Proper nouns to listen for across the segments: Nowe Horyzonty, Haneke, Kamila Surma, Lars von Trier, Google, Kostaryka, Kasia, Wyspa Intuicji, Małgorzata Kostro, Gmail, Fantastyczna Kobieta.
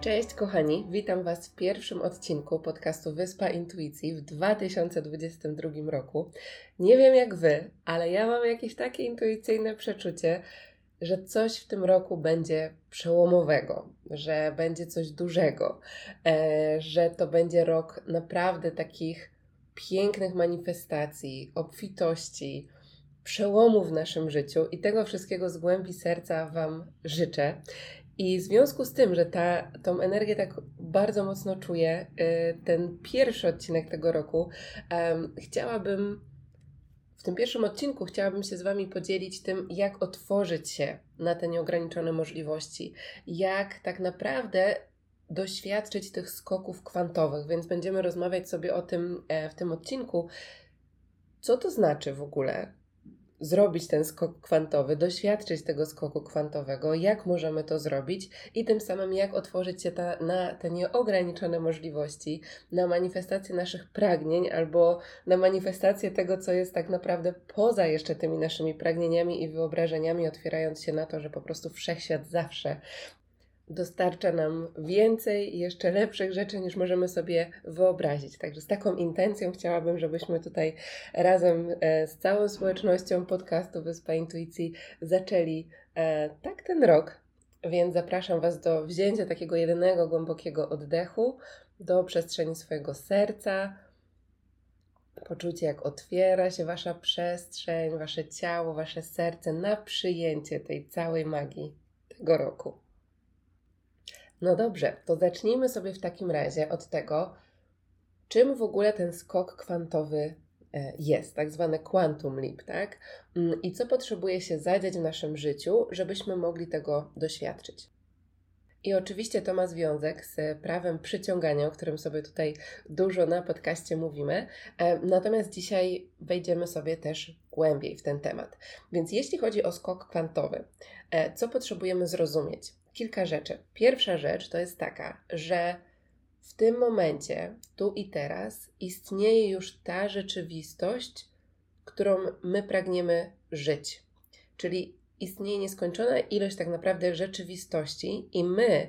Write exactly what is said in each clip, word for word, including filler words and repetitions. Cześć kochani, witam Was w pierwszym odcinku podcastu Wyspa Intuicji w dwa tysiące dwudziestym drugim roku. Nie wiem jak Wy, ale ja mam jakieś takie intuicyjne przeczucie, że coś w tym roku będzie przełomowego, że będzie coś dużego, że to będzie rok naprawdę takich pięknych manifestacji, obfitości, przełomu w naszym życiu i tego wszystkiego z głębi serca Wam życzę. I w związku z tym, że ta, tą energię tak bardzo mocno czuję, ten pierwszy odcinek tego roku, um, chciałabym, w tym pierwszym odcinku chciałabym się z Wami podzielić tym, jak otworzyć się na te nieograniczone możliwości, jak tak naprawdę doświadczyć tych skoków kwantowych, więc będziemy rozmawiać sobie o tym w tym odcinku, co to znaczy w ogóle zrobić ten skok kwantowy, doświadczyć tego skoku kwantowego, jak możemy to zrobić i tym samym jak otworzyć się ta, na te nieograniczone możliwości, na manifestację naszych pragnień albo na manifestację tego, co jest tak naprawdę poza jeszcze tymi naszymi pragnieniami i wyobrażeniami, otwierając się na to, że po prostu wszechświat zawsze dostarcza nam więcej i jeszcze lepszych rzeczy, niż możemy sobie wyobrazić. Także z taką intencją chciałabym, żebyśmy tutaj razem z całą społecznością podcastu Wyspa Intuicji zaczęli tak ten rok. Więc zapraszam Was do wzięcia takiego jedynego głębokiego oddechu do przestrzeni swojego serca. Poczucie, jak otwiera się Wasza przestrzeń, Wasze ciało, Wasze serce na przyjęcie tej całej magii tego roku. No dobrze, to zacznijmy sobie w takim razie od tego, czym w ogóle ten skok kwantowy jest, tak zwane quantum leap, tak? I co potrzebuje się zadziać w naszym życiu, żebyśmy mogli tego doświadczyć. I oczywiście to ma związek z prawem przyciągania, o którym sobie tutaj dużo na podcaście mówimy. Natomiast dzisiaj wejdziemy sobie też głębiej w ten temat. Więc jeśli chodzi o skok kwantowy, co potrzebujemy zrozumieć? Kilka rzeczy. Pierwsza rzecz to jest taka, że w tym momencie, tu i teraz, istnieje już ta rzeczywistość, którą my pragniemy żyć. Czyli istnieje nieskończona ilość tak naprawdę rzeczywistości i my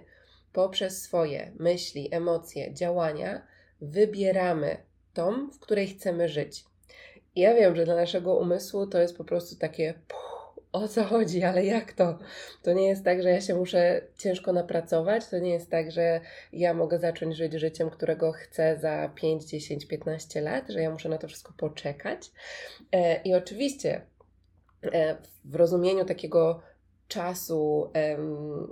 poprzez swoje myśli, emocje, działania wybieramy tą, w której chcemy żyć. I ja wiem, że dla naszego umysłu to jest po prostu takie... O co chodzi, ale jak to? To nie jest tak, że ja się muszę ciężko napracować, to nie jest tak, że ja mogę zacząć żyć życiem, którego chcę za pięć, dziesięć, piętnaście lat, że ja muszę na to wszystko poczekać. E, I oczywiście e, w rozumieniu takiego czasu, em,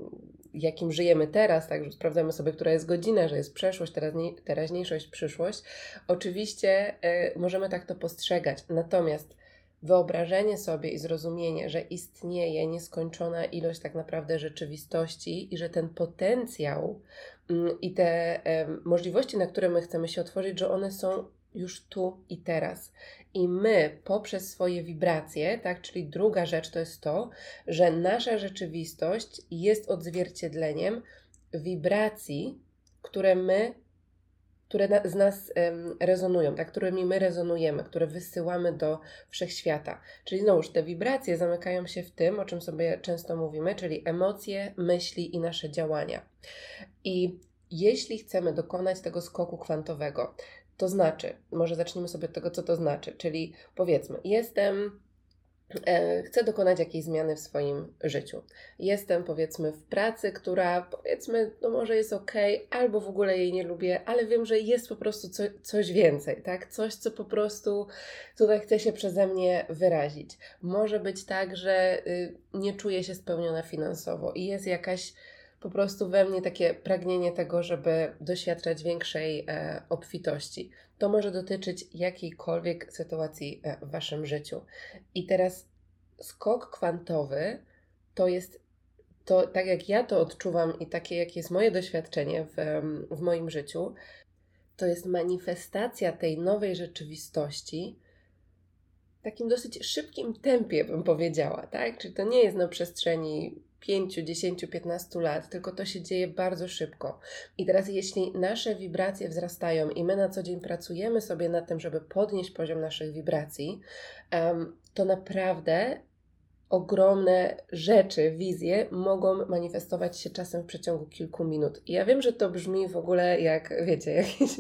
jakim żyjemy teraz, także sprawdzamy sobie, która jest godzina, że jest przeszłość, teraźni, teraźniejszość, przyszłość, oczywiście e, możemy tak to postrzegać. Natomiast wyobrażenie sobie i zrozumienie, że istnieje nieskończona ilość tak naprawdę rzeczywistości i że ten potencjał i te możliwości, na które my chcemy się otworzyć, że one są już tu i teraz. I my poprzez swoje wibracje, tak, czyli druga rzecz to jest to, że nasza rzeczywistość jest odzwierciedleniem wibracji, które my które z nas um, rezonują, tak, którymi my rezonujemy, które wysyłamy do wszechświata. Czyli znowuż te wibracje zamykają się w tym, o czym sobie często mówimy, czyli emocje, myśli i nasze działania. I jeśli chcemy dokonać tego skoku kwantowego, to znaczy, może zacznijmy sobie od tego, co to znaczy, czyli powiedzmy, jestem... Chcę dokonać jakiejś zmiany w swoim życiu. Jestem, powiedzmy, w pracy, która, powiedzmy, no może jest okej, okay, albo w ogóle jej nie lubię, ale wiem, że jest po prostu co, coś więcej, tak? Coś, co po prostu tutaj chce się przeze mnie wyrazić. Może być tak, że y, nie czuję się spełniona finansowo i jest jakaś po prostu we mnie takie pragnienie tego, żeby doświadczać większej e, obfitości. To może dotyczyć jakiejkolwiek sytuacji e, w Waszym życiu. I teraz skok kwantowy to jest to tak jak ja to odczuwam i takie jakie jest moje doświadczenie w, w moim życiu, to jest manifestacja tej nowej rzeczywistości w takim dosyć szybkim tempie, bym powiedziała, tak? Czyli to nie jest na przestrzeni pięć, dziesięć, piętnaście lat, tylko to się dzieje bardzo szybko. I teraz jeśli nasze wibracje wzrastają i my na co dzień pracujemy sobie nad tym, żeby podnieść poziom naszych wibracji, um, to naprawdę ogromne rzeczy, wizje mogą manifestować się czasem w przeciągu kilku minut. I ja wiem, że to brzmi w ogóle jak, wiecie, jakieś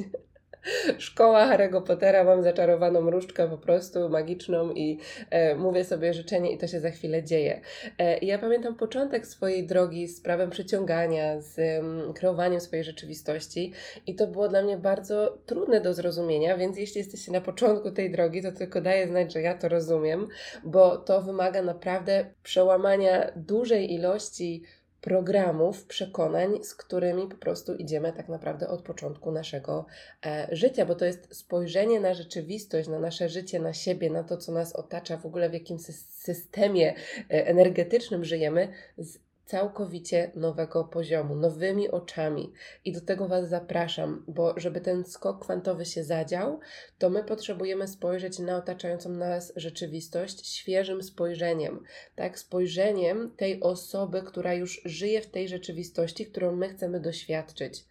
szkoła Harry'ego Pottera, mam zaczarowaną różdżkę po prostu magiczną i e, mówię sobie życzenie i to się za chwilę dzieje. E, ja pamiętam początek swojej drogi z prawem przyciągania, z um, kreowaniem swojej rzeczywistości i to było dla mnie bardzo trudne do zrozumienia, więc jeśli jesteście na początku tej drogi, to tylko daję znać, że ja to rozumiem, bo to wymaga naprawdę przełamania dużej ilości programów, przekonań, z którymi po prostu idziemy tak naprawdę od początku naszego e, życia, bo to jest spojrzenie na rzeczywistość, na nasze życie, na siebie, na to, co nas otacza, w ogóle w jakim systemie e, energetycznym żyjemy, z całkowicie nowego poziomu, nowymi oczami. I do tego Was zapraszam, bo żeby ten skok kwantowy się zadział, to my potrzebujemy spojrzeć na otaczającą nas rzeczywistość świeżym spojrzeniem, tak? Spojrzeniem tej osoby, która już żyje w tej rzeczywistości, którą my chcemy doświadczyć.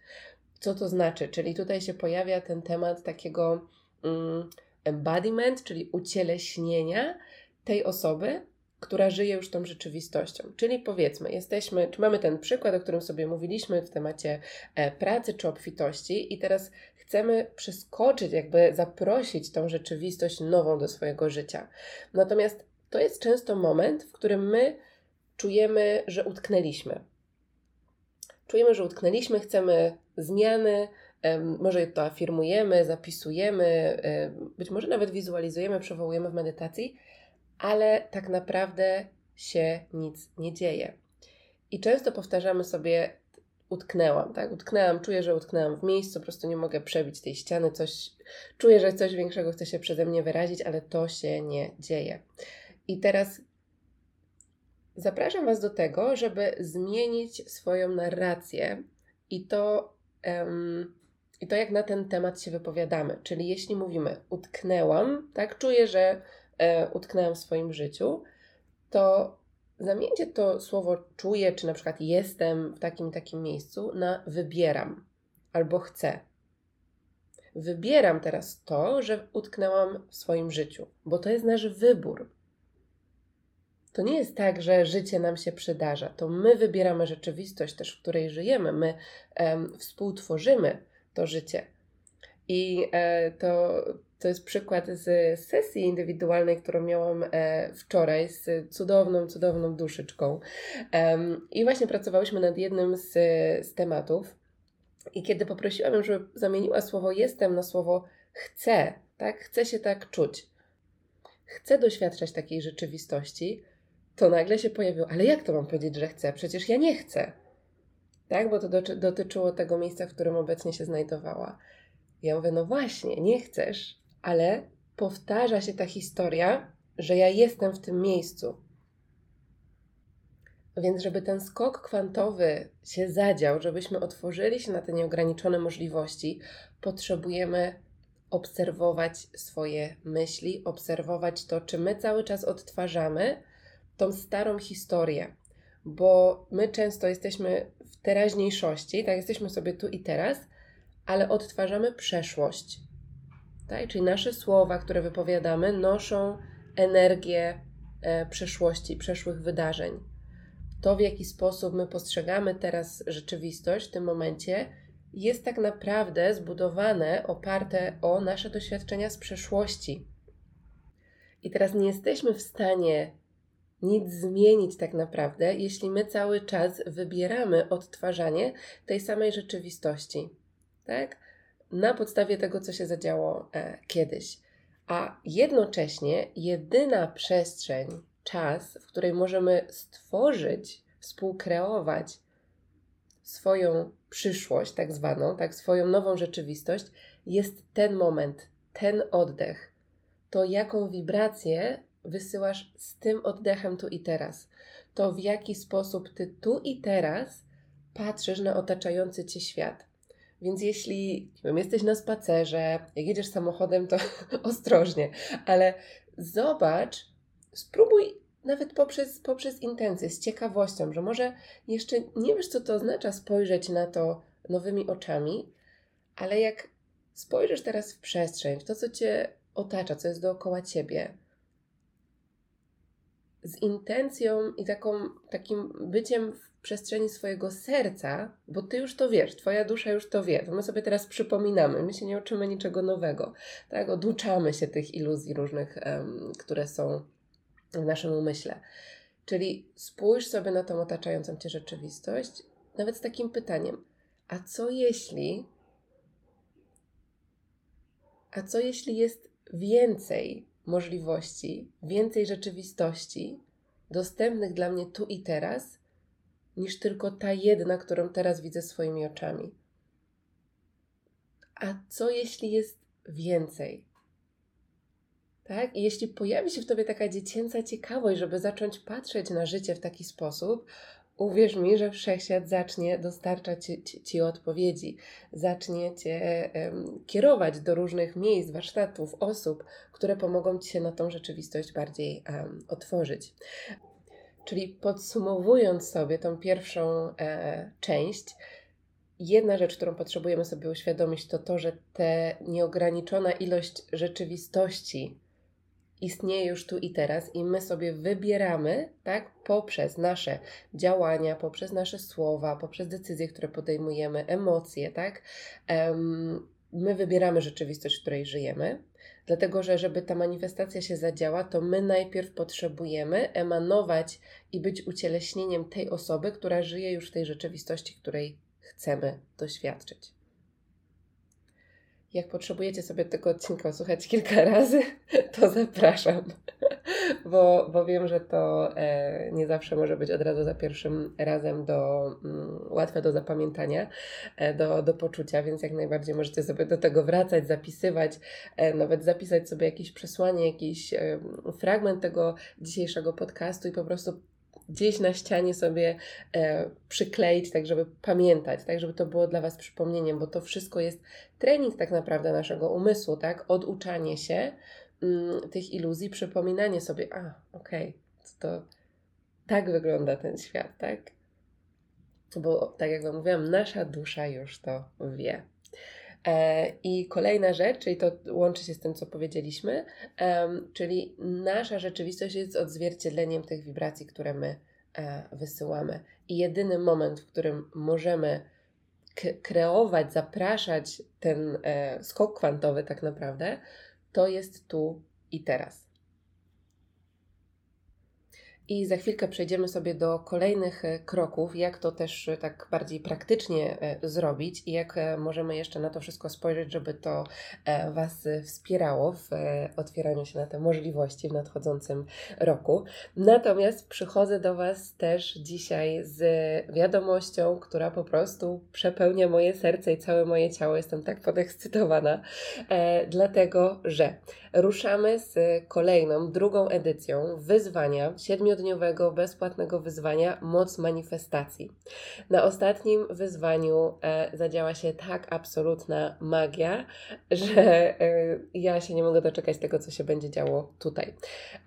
Co to znaczy? Czyli tutaj się pojawia ten temat takiego mm, embodiment, czyli ucieleśnienia tej osoby, która żyje już tą rzeczywistością. Czyli powiedzmy, jesteśmy, czy mamy ten przykład, o którym sobie mówiliśmy w temacie e, pracy czy obfitości i teraz chcemy przeskoczyć, jakby zaprosić tą rzeczywistość nową do swojego życia. Natomiast to jest często moment, w którym my czujemy, że utknęliśmy. Czujemy, że utknęliśmy, chcemy zmiany, może to afirmujemy, zapisujemy, być może nawet wizualizujemy, przywołujemy w medytacji, ale tak naprawdę się nic nie dzieje. I często powtarzamy sobie, utknęłam, tak? Utknęłam, czuję, że utknęłam w miejscu, po prostu nie mogę przebić tej ściany, coś, czuję, że coś większego chce się przeze mnie wyrazić, ale to się nie dzieje. I teraz zapraszam Was do tego, żeby zmienić swoją narrację i to, um, i to jak na ten temat się wypowiadamy. Czyli jeśli mówimy, utknęłam, tak? Czuję, że utknęłam w swoim życiu, to zamieńcie to słowo czuję, czy na przykład jestem w takim takim miejscu na wybieram albo chcę. Wybieram teraz to, że utknęłam w swoim życiu, bo to jest nasz wybór. To nie jest tak, że życie nam się przydarza. To my wybieramy rzeczywistość też, w której żyjemy. My em, współtworzymy to życie. I e, to... To jest przykład z sesji indywidualnej, którą miałam e, wczoraj z cudowną, cudowną duszyczką. Um, I właśnie pracowałyśmy nad jednym z, z tematów. I kiedy poprosiłam ją, żeby zamieniła słowo jestem na słowo chcę, tak? Chcę się tak czuć. Chcę doświadczać takiej rzeczywistości. To nagle się pojawiło, ale jak to mam powiedzieć, że chcę? Przecież ja nie chcę. Tak? Bo to do, dotyczyło tego miejsca, w którym obecnie się znajdowała. Ja mówię, no właśnie, nie chcesz. Ale powtarza się ta historia, że ja jestem w tym miejscu. Więc żeby ten skok kwantowy się zadział, żebyśmy otworzyli się na te nieograniczone możliwości, potrzebujemy obserwować swoje myśli, obserwować to, czy my cały czas odtwarzamy tą starą historię. Bo my często jesteśmy w teraźniejszości, tak jesteśmy sobie tu i teraz, ale odtwarzamy przeszłość. Tak? Czyli nasze słowa, które wypowiadamy, noszą energię e, przeszłości, przeszłych wydarzeń. To, w jaki sposób my postrzegamy teraz rzeczywistość w tym momencie, jest tak naprawdę zbudowane, oparte o nasze doświadczenia z przeszłości. I teraz nie jesteśmy w stanie nic zmienić tak naprawdę, jeśli my cały czas wybieramy odtwarzanie tej samej rzeczywistości. Tak? Na podstawie tego, co się zadziało e, kiedyś. A jednocześnie jedyna przestrzeń, czas, w której możemy stworzyć, współkreować swoją przyszłość, tak zwaną, tak, swoją nową rzeczywistość, jest ten moment, ten oddech. To, jaką wibrację wysyłasz z tym oddechem tu i teraz. to w jaki sposób Ty tu i teraz patrzysz na otaczający Cię świat. Więc jeśli wiem, jesteś na spacerze, jak jedziesz samochodem, to ostrożnie, ale zobacz, spróbuj nawet poprzez, poprzez intencję, z ciekawością, że może jeszcze nie wiesz, co to oznacza spojrzeć na to nowymi oczami, ale jak spojrzysz teraz w przestrzeń, w to, co Cię otacza, co jest dookoła Ciebie, z intencją i taką, takim byciem w przestrzeni swojego serca, bo Ty już to wiesz, Twoja dusza już to wie, to my sobie teraz przypominamy, my się nie uczymy niczego nowego, tak, oduczamy się tych iluzji różnych, um, które są w naszym umyśle. Czyli spójrz sobie na tą otaczającą Cię rzeczywistość, nawet z takim pytaniem, a co jeśli, a co jeśli jest więcej możliwości, więcej rzeczywistości dostępnych dla mnie tu i teraz, niż tylko ta jedna, którą teraz widzę swoimi oczami. A co jeśli jest więcej? Tak? I jeśli pojawi się w Tobie taka dziecięca ciekawość, żeby zacząć patrzeć na życie w taki sposób, uwierz mi, że Wszechświat zacznie dostarczać ci, ci, ci odpowiedzi, zacznie Cię um, kierować do różnych miejsc, warsztatów, osób, które pomogą Ci się na tą rzeczywistość bardziej um, otworzyć. Czyli podsumowując sobie tą pierwszą e, część, jedna rzecz, którą potrzebujemy sobie uświadomić, to to, że ta nieograniczona ilość rzeczywistości istnieje już tu i teraz i my sobie wybieramy, tak, poprzez nasze działania, poprzez nasze słowa, poprzez decyzje, które podejmujemy, emocje, tak, um, my wybieramy rzeczywistość, w której żyjemy, dlatego że żeby ta manifestacja się zadziała, to my najpierw potrzebujemy emanować i być ucieleśnieniem tej osoby, która żyje już w tej rzeczywistości, której chcemy doświadczyć. Jak potrzebujecie sobie tego odcinka słuchać kilka razy, to zapraszam, bo, bo wiem, że to e, nie zawsze może być od razu za pierwszym razem do, mm, łatwe do zapamiętania, e, do, do poczucia, więc jak najbardziej możecie sobie do tego wracać, zapisywać, e, nawet zapisać sobie jakieś przesłanie, jakiś e, fragment tego dzisiejszego podcastu i po prostu gdzieś na ścianie sobie e, przykleić, tak żeby pamiętać, tak żeby to było dla Was przypomnieniem, bo to wszystko jest trening tak naprawdę naszego umysłu, tak? Oduczanie się mm, tych iluzji, przypominanie sobie, a okej, okay, to tak wygląda ten świat, tak? Bo tak jak Wam mówiłam, nasza dusza już to wie. I kolejna rzecz, czyli to łączy się z tym, co powiedzieliśmy, czyli nasza rzeczywistość jest odzwierciedleniem tych wibracji, które my wysyłamy. I jedyny moment, w którym możemy kreować, zapraszać ten skok kwantowy tak naprawdę, to jest tu i teraz. I za chwilkę przejdziemy sobie do kolejnych kroków, jak to też tak bardziej praktycznie zrobić i jak możemy jeszcze na to wszystko spojrzeć, żeby to Was wspierało w otwieraniu się na te możliwości w nadchodzącym roku. Natomiast przychodzę do Was też dzisiaj z wiadomością, która po prostu przepełnia moje serce i całe moje ciało. Jestem tak podekscytowana, dlatego że ruszamy z kolejną, drugą edycją wyzwania siedmiu dniowego bezpłatnego wyzwania Moc Manifestacji. Na ostatnim wyzwaniu e, zadziała się tak absolutna magia, że e, ja się nie mogę doczekać tego, co się będzie działo tutaj.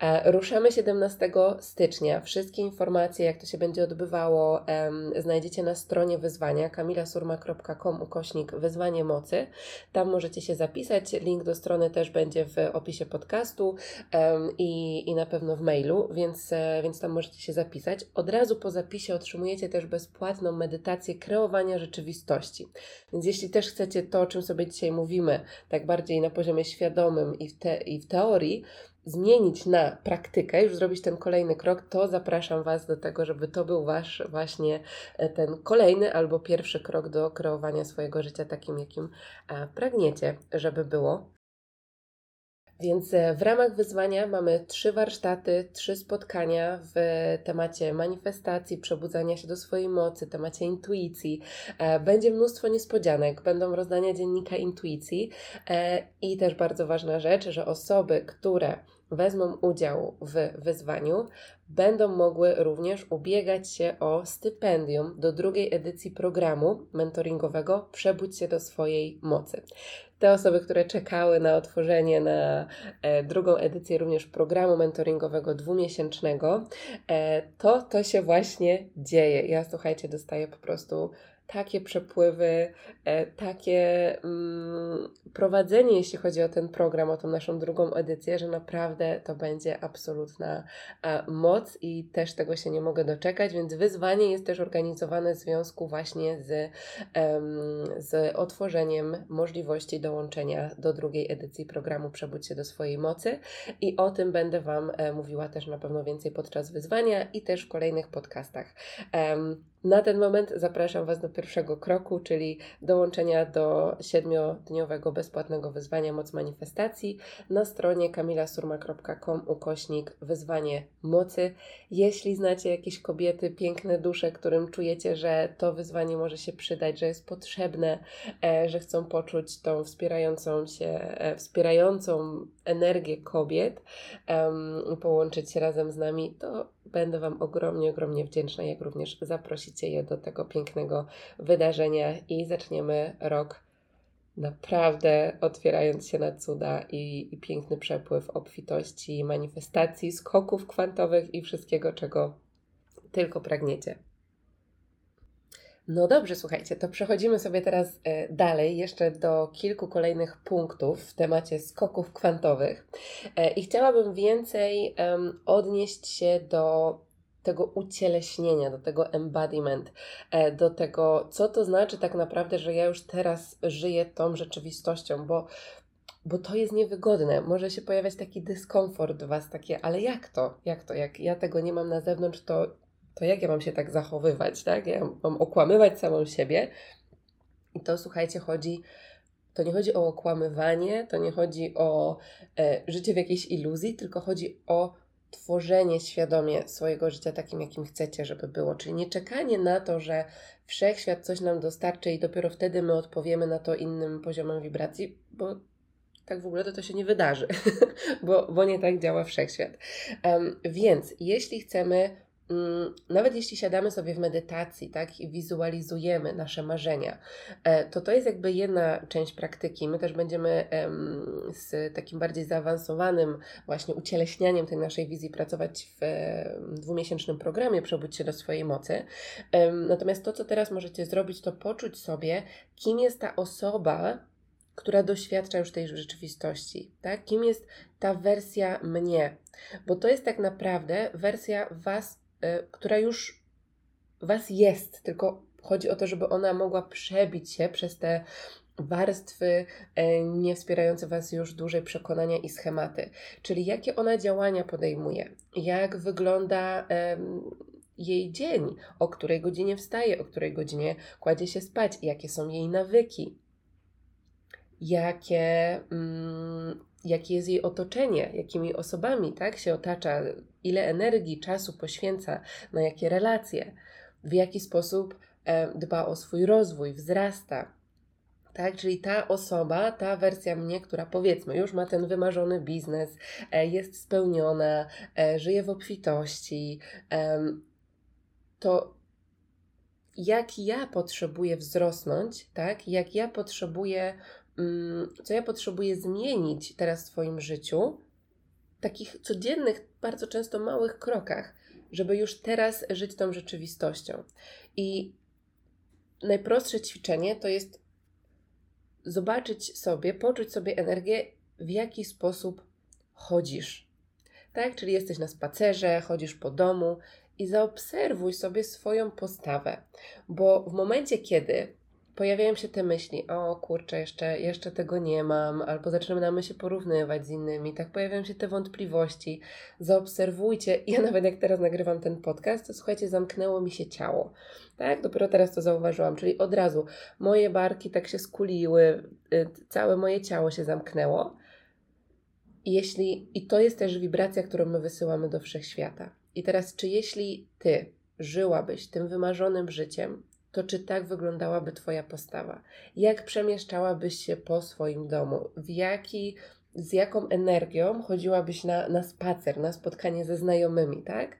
E, ruszamy siedemnastego stycznia. Wszystkie informacje, jak to się będzie odbywało, e, znajdziecie na stronie wyzwania kamilasurma kropka com ukośnik wyzwanie mocy. Tam możecie się zapisać. Link do strony też będzie w opisie podcastu e, i, i na pewno w mailu, więc Więc tam możecie się zapisać. Od razu po zapisie otrzymujecie też bezpłatną medytację kreowania rzeczywistości. Więc jeśli też chcecie to, o czym sobie dzisiaj mówimy, tak bardziej na poziomie świadomym i w, te, i w teorii, zmienić na praktykę, już zrobić ten kolejny krok, to zapraszam Was do tego, żeby to był Wasz właśnie ten kolejny albo pierwszy krok do kreowania swojego życia takim, jakim pragniecie, żeby było. Więc w ramach wyzwania mamy trzy warsztaty, trzy spotkania w temacie manifestacji, przebudzania się do swojej mocy, temacie intuicji. Będzie mnóstwo niespodzianek, będą rozdania dziennika intuicji i też bardzo ważna rzecz, że osoby, które wezmą udział w wyzwaniu, będą mogły również ubiegać się o stypendium do drugiej edycji programu mentoringowego Przebudź się do swojej mocy. Te osoby, które czekały na otworzenie na e, drugą edycję również programu mentoringowego dwumiesięcznego, e, to to się właśnie dzieje. Ja, słuchajcie, dostaję po prostu takie przepływy, e, takie mm, prowadzenie, jeśli chodzi o ten program, o tą naszą drugą edycję, że naprawdę to będzie absolutna e, moc i też tego się nie mogę doczekać, więc wyzwanie jest też organizowane w związku właśnie z, e, z otworzeniem możliwości dołączenia do drugiej edycji programu Przebudź się do swojej mocy i o tym będę Wam e, mówiła też na pewno więcej podczas wyzwania i też w kolejnych podcastach. E, Na ten moment zapraszam Was do pierwszego kroku, czyli dołączenia do siedmiodniowego bezpłatnego wyzwania Moc Manifestacji na stronie kamila surma kropka com ukośnik wyzwanie mocy. Jeśli znacie jakieś kobiety, piękne dusze, którym czujecie, że to wyzwanie może się przydać, że jest potrzebne, że chcą poczuć tą wspierającą się, wspierającą energię kobiet i połączyć się razem z nami, to będę Wam ogromnie, ogromnie wdzięczna, jak również zaprosicie je do tego pięknego wydarzenia i zaczniemy rok naprawdę otwierając się na cuda i, i piękny przepływ obfitości, manifestacji, skoków kwantowych i wszystkiego, czego tylko pragniecie. No dobrze, słuchajcie, to przechodzimy sobie teraz dalej jeszcze do kilku kolejnych punktów w temacie skoków kwantowych i chciałabym więcej odnieść się do tego ucieleśnienia, do tego embodiment, do tego, co to znaczy tak naprawdę, że ja już teraz żyję tą rzeczywistością, bo Bo to jest niewygodne, może się pojawiać taki dyskomfort w Was, takie, ale jak to? Jak to? Jak ja tego nie mam na zewnątrz, to to jak ja mam się tak zachowywać, tak? Ja mam okłamywać samą siebie. I to, słuchajcie, chodzi, to nie chodzi o okłamywanie, to nie chodzi o e, życie w jakiejś iluzji, tylko chodzi o tworzenie świadomie swojego życia takim, jakim chcecie, żeby było. Czyli nie czekanie na to, że wszechświat coś nam dostarczy i dopiero wtedy my odpowiemy na to innym poziomem wibracji, bo tak w ogóle to, to się nie wydarzy, bo, bo nie tak działa wszechświat. Um, więc jeśli chcemy Nawet jeśli siadamy sobie w medytacji, tak, i wizualizujemy nasze marzenia, to to jest jakby jedna część praktyki. My też będziemy z takim bardziej zaawansowanym właśnie ucieleśnianiem tej naszej wizji pracować w dwumiesięcznym programie Przebudź się do swojej mocy. Natomiast to, co teraz możecie zrobić, to poczuć sobie, kim jest ta osoba, która doświadcza już tej rzeczywistości, tak? Kim jest ta wersja mnie? Bo to jest tak naprawdę wersja Was, która już Was jest, tylko chodzi o to, żeby ona mogła przebić się przez te warstwy niewspierające Was już dłużej przekonania i schematy. Czyli jakie ona działania podejmuje, jak wygląda um, jej dzień, o której godzinie wstaje, o której godzinie kładzie się spać, jakie są jej nawyki, jakie... Mm, jakie jest jej otoczenie, jakimi osobami, tak, się otacza, ile energii, czasu poświęca, na jakie relacje, w jaki sposób e, dba o swój rozwój, wzrasta. Tak, czyli ta osoba, ta wersja mnie, która powiedzmy już ma ten wymarzony biznes, e, jest spełniona, e, żyje w obfitości, e, to jak ja potrzebuję wzrosnąć, tak, jak ja potrzebuję co ja potrzebuję zmienić teraz w swoim życiu, takich codziennych, bardzo często małych krokach, żeby już teraz żyć tą rzeczywistością. I najprostsze ćwiczenie to jest zobaczyć sobie, poczuć sobie energię, w jaki sposób chodzisz. Tak? Czyli jesteś na spacerze, chodzisz po domu i zaobserwuj sobie swoją postawę. Bo w momencie, kiedy pojawiają się te myśli, o kurczę, jeszcze, jeszcze tego nie mam, albo zaczynamy się porównywać z innymi, tak pojawiają się te wątpliwości, zaobserwujcie, ja nawet jak teraz nagrywam ten podcast, to słuchajcie, zamknęło mi się ciało, tak, dopiero teraz to zauważyłam, czyli od razu moje barki tak się skuliły, całe moje ciało się zamknęło. Jeśli, i to jest też wibracja, którą my wysyłamy do wszechświata. I teraz, czy jeśli Ty żyłabyś tym wymarzonym życiem, to czy tak wyglądałaby Twoja postawa? Jak przemieszczałabyś się po swoim domu? W jaki z jaką energią chodziłabyś na, na spacer, na spotkanie ze znajomymi, tak?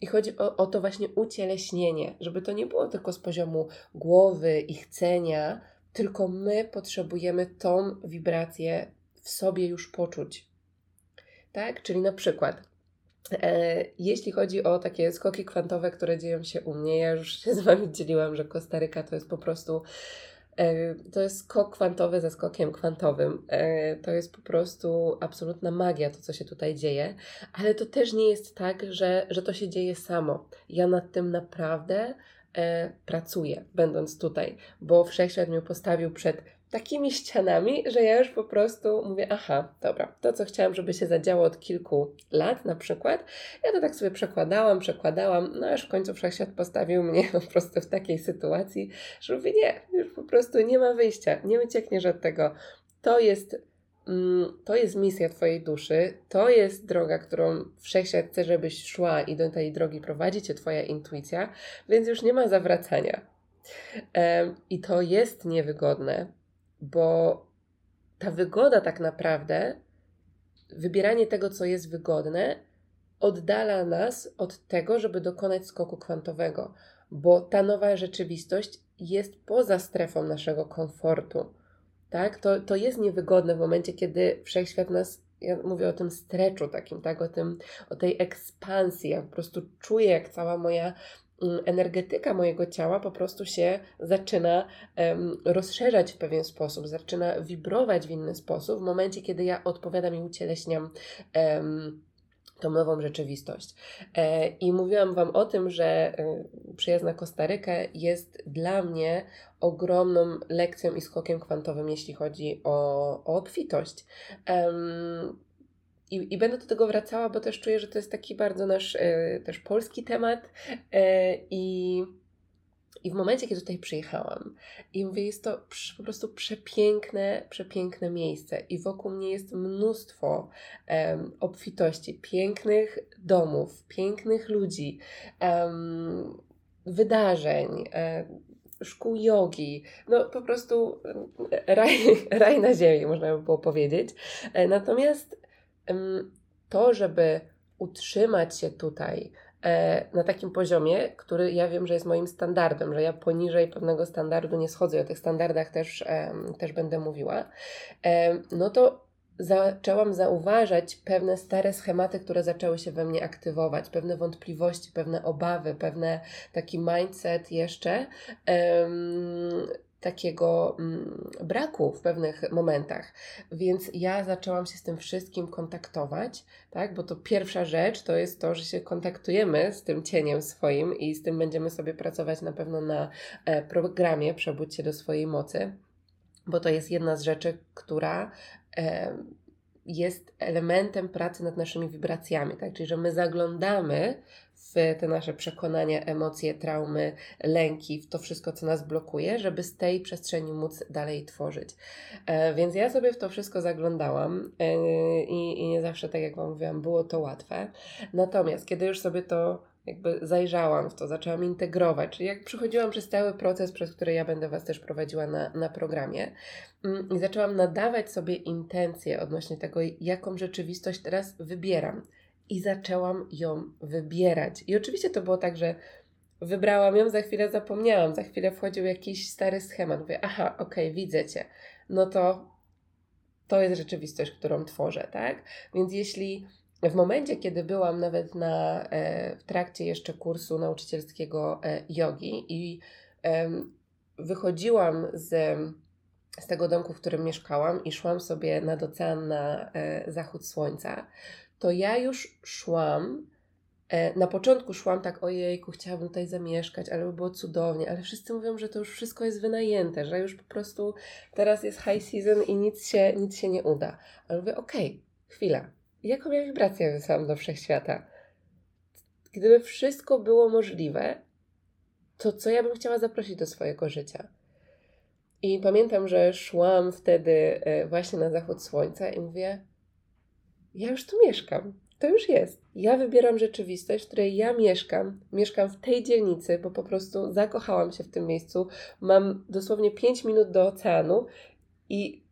I chodzi o, o to właśnie ucieleśnienie, żeby to nie było tylko z poziomu głowy i chcenia, tylko my potrzebujemy tą wibrację w sobie już poczuć, tak? Czyli na przykład, e, jeśli chodzi o takie skoki kwantowe, które dzieją się u mnie, ja już się z Wami dzieliłam, że Kostaryka to jest po prostu... To jest skok kwantowy ze skokiem kwantowym. To jest po prostu absolutna magia, to co się tutaj dzieje. Ale to też nie jest tak, że, że to się dzieje samo. Ja nad tym naprawdę e, pracuję, będąc tutaj, bo Wszechświat mnie postawił przed takimi ścianami, że ja już po prostu mówię, aha, dobra, to co chciałam, żeby się zadziało od kilku lat na przykład, ja to tak sobie przekładałam, przekładałam, no aż w końcu Wszechświat postawił mnie po prostu w takiej sytuacji, że mówię, nie, już po prostu nie ma wyjścia, nie uciekniesz od tego. To jest, mm, to jest misja Twojej duszy, to jest droga, którą Wszechświat chce, żebyś szła i do tej drogi prowadzi Cię Twoja intuicja, więc już nie ma zawracania. Um, I to jest niewygodne, bo ta wygoda tak naprawdę, wybieranie tego, co jest wygodne, oddala nas od tego, żeby dokonać skoku kwantowego, bo ta nowa rzeczywistość jest poza strefą naszego komfortu. Tak? To, to jest niewygodne w momencie, kiedy Wszechświat nas, ja mówię o tym streczu takim, tak? o, tym, o tej ekspansji, ja po prostu czuję, jak cała moja energetyka mojego ciała po prostu się zaczyna um, rozszerzać w pewien sposób, zaczyna wibrować w inny sposób w momencie, kiedy ja odpowiadam i ucieleśniam um, tą nową rzeczywistość. E, I mówiłam Wam o tym, że y, przyjazd na Kostarykę jest dla mnie ogromną lekcją i skokiem kwantowym, jeśli chodzi o, o obfitość. Um, I, I będę do tego wracała, bo też czuję, że to jest taki bardzo nasz y, też polski temat. Y, i, I w momencie, kiedy tutaj przyjechałam i mówię, jest to przy, po prostu przepiękne, przepiękne miejsce i wokół mnie jest mnóstwo y, obfitości, pięknych domów, pięknych ludzi, y, wydarzeń, y, szkół jogi, no po prostu raj, raj na ziemi, można by było powiedzieć. Y, natomiast to, żeby utrzymać się tutaj e, na takim poziomie, który ja wiem, że jest moim standardem, że ja poniżej pewnego standardu nie schodzę, o tych standardach też, e, też będę mówiła, e, no to zaczęłam zauważać pewne stare schematy, które zaczęły się we mnie aktywować, pewne wątpliwości, pewne obawy, pewne taki mindset jeszcze, e, takiego mm, braku w pewnych momentach, więc ja zaczęłam się z tym wszystkim kontaktować, tak, bo to pierwsza rzecz to jest to, że się kontaktujemy z tym cieniem swoim i z tym będziemy sobie pracować na pewno na e, programie Przebudź się do swojej mocy, bo to jest jedna z rzeczy, która e, jest elementem pracy nad naszymi wibracjami, tak, czyli że my zaglądamy w te nasze przekonania, emocje, traumy, lęki, w to wszystko, co nas blokuje, żeby z tej przestrzeni móc dalej tworzyć. E, więc ja sobie w to wszystko zaglądałam e, i, i nie zawsze, tak jak Wam mówiłam, było to łatwe. Natomiast kiedy już sobie to jakby zajrzałam w to, zaczęłam integrować, czyli jak przechodziłam przez cały proces, przez który ja będę Was też prowadziła na, na programie mm, i zaczęłam nadawać sobie intencje odnośnie tego, jaką rzeczywistość teraz wybieram. I zaczęłam ją wybierać. I oczywiście to było tak, że wybrałam ją, za chwilę zapomniałam, za chwilę wchodził jakiś stary schemat. Mówię, aha, okej, okay, widzę Cię. No to to jest rzeczywistość, którą tworzę, tak? Więc jeśli w momencie, kiedy byłam nawet na, e, w trakcie jeszcze kursu nauczycielskiego e, jogi i e, wychodziłam z... z tego domku, w którym mieszkałam i szłam sobie nad ocean na e, zachód słońca, to ja już szłam, e, na początku szłam tak, ojejku, chciałabym tutaj zamieszkać, ale by było cudownie, ale wszyscy mówią, że to już wszystko jest wynajęte, że już po prostu teraz jest high season i nic się, nic się nie uda. Ale mówię, okej, okay, chwila, jaką ja wibrację wysłałam do Wszechświata? Gdyby wszystko było możliwe, to co ja bym chciała zaprosić do swojego życia? I pamiętam, że szłam wtedy właśnie na zachód słońca i mówię, ja już tu mieszkam, to już jest. Ja wybieram rzeczywistość, w której ja mieszkam, mieszkam w tej dzielnicy, bo po prostu zakochałam się w tym miejscu, mam dosłownie pięć minut do oceanu i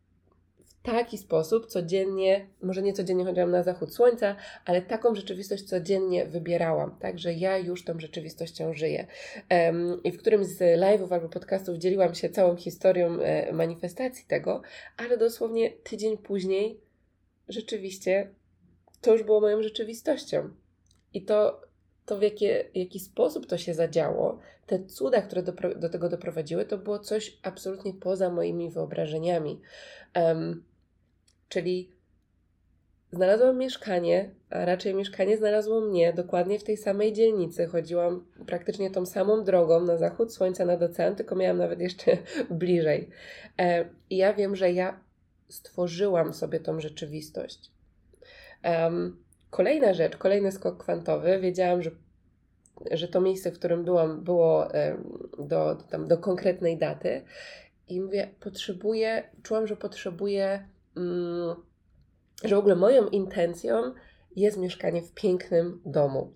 w taki sposób codziennie, może nie codziennie chodziłam na zachód słońca, ale taką rzeczywistość codziennie wybierałam, tak, że ja już tą rzeczywistością żyję. Um, I w którymś z live'ów albo podcastów dzieliłam się całą historią e, manifestacji tego, ale dosłownie tydzień później rzeczywiście to już było moją rzeczywistością. I to, to w jakie, jaki sposób to się zadziało, te cuda, które do, do tego doprowadziły, to było coś absolutnie poza moimi wyobrażeniami. Um, czyli znalazłam mieszkanie, a raczej mieszkanie znalazło mnie dokładnie w tej samej dzielnicy. Chodziłam praktycznie tą samą drogą na zachód słońca, nad ocean, tylko miałam nawet jeszcze bliżej. Um, I ja wiem, że ja stworzyłam sobie tą rzeczywistość. Um, Kolejna rzecz, kolejny skok kwantowy. Wiedziałam, że, że to miejsce, w którym byłam, było do, do, tam, do konkretnej daty i mówię, potrzebuję, czułam, że potrzebuję, mm, że w ogóle moją intencją jest mieszkanie w pięknym domu.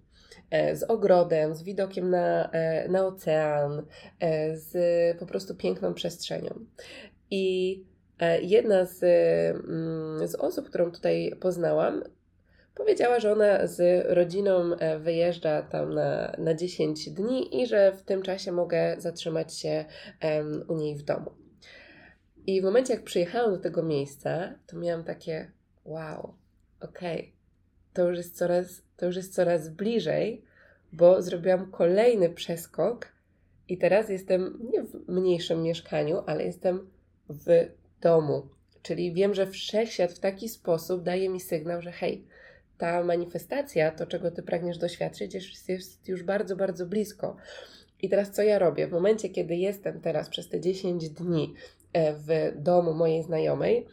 Z ogrodem, z widokiem na, na ocean, z po prostu piękną przestrzenią. I jedna z, z osób, którą tutaj poznałam, powiedziała, że ona z rodziną wyjeżdża tam na, na dziesięć dni i że w tym czasie mogę zatrzymać się um, u niej w domu. I w momencie, jak przyjechałam do tego miejsca, to miałam takie wow, okej, okay, to już jest coraz, to już jest coraz bliżej, bo zrobiłam kolejny przeskok i teraz jestem nie w mniejszym mieszkaniu, ale jestem w domu. Czyli wiem, że wszechświat w taki sposób daje mi sygnał, że hej, ta manifestacja, to czego Ty pragniesz doświadczyć, jest już bardzo, bardzo blisko. I teraz co ja robię? W momencie, kiedy jestem teraz przez te dziesięć dni w domu mojej znajomej,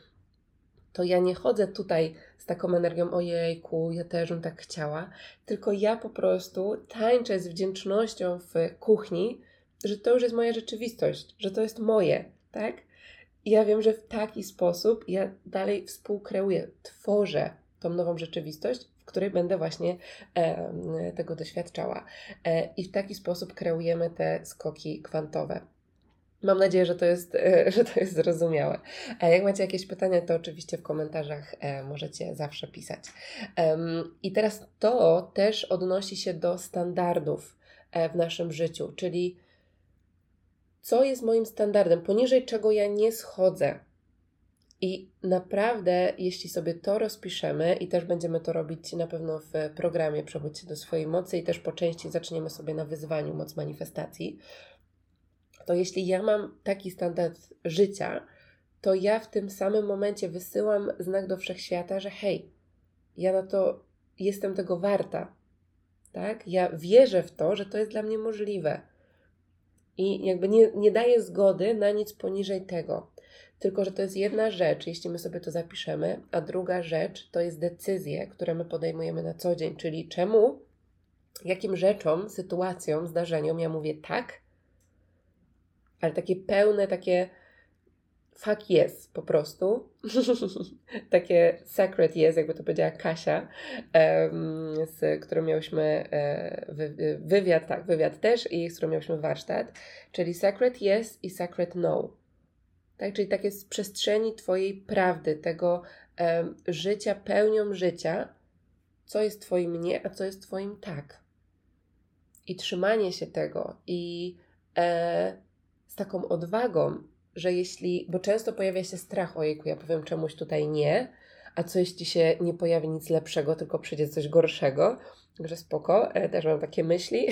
to ja nie chodzę tutaj z taką energią, ojejku, ja też bym tak chciała, tylko ja po prostu tańczę z wdzięcznością w kuchni, że to już jest moja rzeczywistość, że to jest moje, tak? I ja wiem, że w taki sposób ja dalej współkreuję, tworzę tą nową rzeczywistość, w której będę właśnie e, tego doświadczała. E, I w taki sposób kreujemy te skoki kwantowe. Mam nadzieję, że to jest, e, że to jest zrozumiałe. E, jak macie jakieś pytania, to oczywiście w komentarzach e, możecie zawsze pisać. E, I teraz to też odnosi się do standardów e, w naszym życiu, czyli co jest moim standardem, poniżej czego ja nie schodzę. I naprawdę, jeśli sobie to rozpiszemy i też będziemy to robić na pewno w programie Przebudź się do swojej mocy i też po części zaczniemy sobie na wyzwaniu Moc Manifestacji, to jeśli ja mam taki standard życia, to ja w tym samym momencie wysyłam znak do wszechświata, że hej, ja na to jestem tego warta, tak? Ja wierzę w to, że to jest dla mnie możliwe i jakby nie, nie daję zgody na nic poniżej tego. Tylko że to jest jedna rzecz, jeśli my sobie to zapiszemy, a druga rzecz to jest decyzje, które my podejmujemy na co dzień, czyli czemu, jakim rzeczom, sytuacjom, zdarzeniom ja mówię tak, ale takie pełne, takie fuck yes po prostu, takie sacred yes, jakby to powiedziała Kasia, z którą miałyśmy wywiad, tak, wywiad też i z którą miałyśmy warsztat, czyli sacred yes i sacred no. Tak, czyli takie z przestrzeni Twojej prawdy, tego um, życia, pełnią życia, co jest Twoim nie, a co jest Twoim tak. I trzymanie się tego i e, z taką odwagą, że jeśli, bo często pojawia się strach, ojejku, ja powiem czemuś tutaj nie, a co jeśli się nie pojawi nic lepszego, tylko przyjdzie coś gorszego, także spoko, e, też mam takie myśli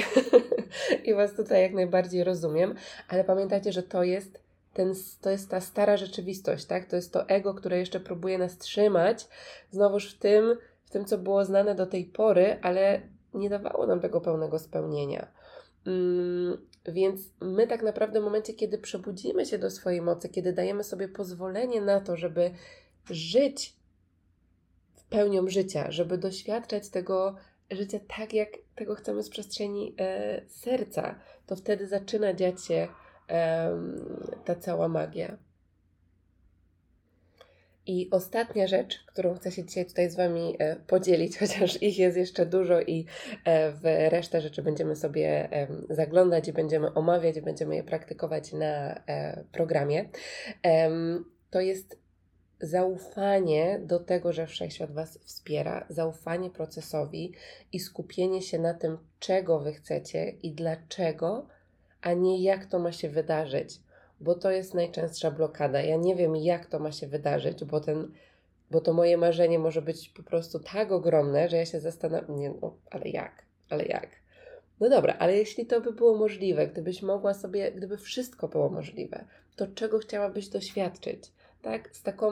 i Was tutaj jak najbardziej rozumiem, ale pamiętajcie, że to jest Ten, to jest ta stara rzeczywistość, tak? To jest to ego, które jeszcze próbuje nas trzymać, znowuż w tym, w tym, co było znane do tej pory, ale nie dawało nam tego pełnego spełnienia. Mm, więc my tak naprawdę w momencie, kiedy przebudzimy się do swojej mocy, kiedy dajemy sobie pozwolenie na to, żeby żyć w pełnią życia, żeby doświadczać tego życia tak, jak tego chcemy z przestrzeni e, serca, to wtedy zaczyna dziać się ta cała magia. I ostatnia rzecz, którą chcę się dzisiaj tutaj z Wami podzielić, chociaż ich jest jeszcze dużo i w resztę rzeczy będziemy sobie zaglądać i będziemy omawiać i będziemy je praktykować na programie, to jest zaufanie do tego, że Wszechświat Was wspiera, zaufanie procesowi i skupienie się na tym, czego Wy chcecie i dlaczego, a nie jak to ma się wydarzyć, bo to jest najczęstsza blokada. Ja nie wiem, jak to ma się wydarzyć, bo ten... bo to moje marzenie może być po prostu tak ogromne, że ja się zastanawiam, nie, no, ale jak, ale jak? No dobra, ale jeśli to by było możliwe, gdybyś mogła sobie, gdyby wszystko było możliwe, to czego chciałabyś doświadczyć, tak? Z taką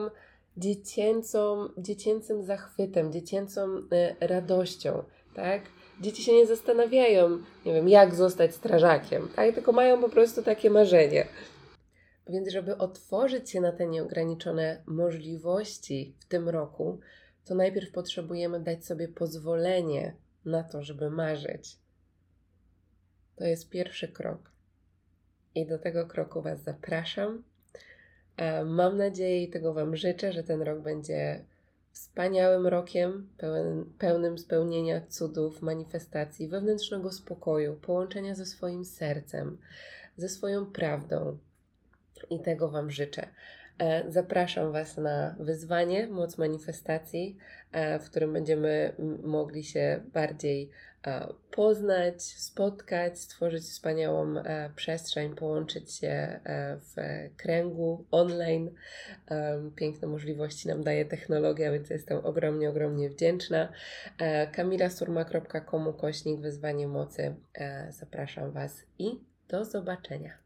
dziecięcą, dziecięcym zachwytem, dziecięcą y, radością, tak? Dzieci się nie zastanawiają, nie wiem, jak zostać strażakiem, tak? Tylko mają po prostu takie marzenie. Więc żeby otworzyć się na te nieograniczone możliwości w tym roku, to najpierw potrzebujemy dać sobie pozwolenie na to, żeby marzyć. To jest pierwszy krok. I do tego kroku Was zapraszam. Mam nadzieję i tego Wam życzę, że ten rok będzie wspaniałym rokiem, pełen, pełnym spełnienia cudów, manifestacji, wewnętrznego spokoju, połączenia ze swoim sercem, ze swoją prawdą. I tego Wam życzę. Zapraszam Was na wyzwanie Moc Manifestacji, w którym będziemy mogli się bardziej poznać, spotkać, stworzyć wspaniałą przestrzeń, połączyć się w kręgu online. Piękne możliwości nam daje technologia, więc jestem ogromnie, ogromnie wdzięczna. kamila surma kropka com ukośnik wyzwanie mocy. Zapraszam Was i do zobaczenia.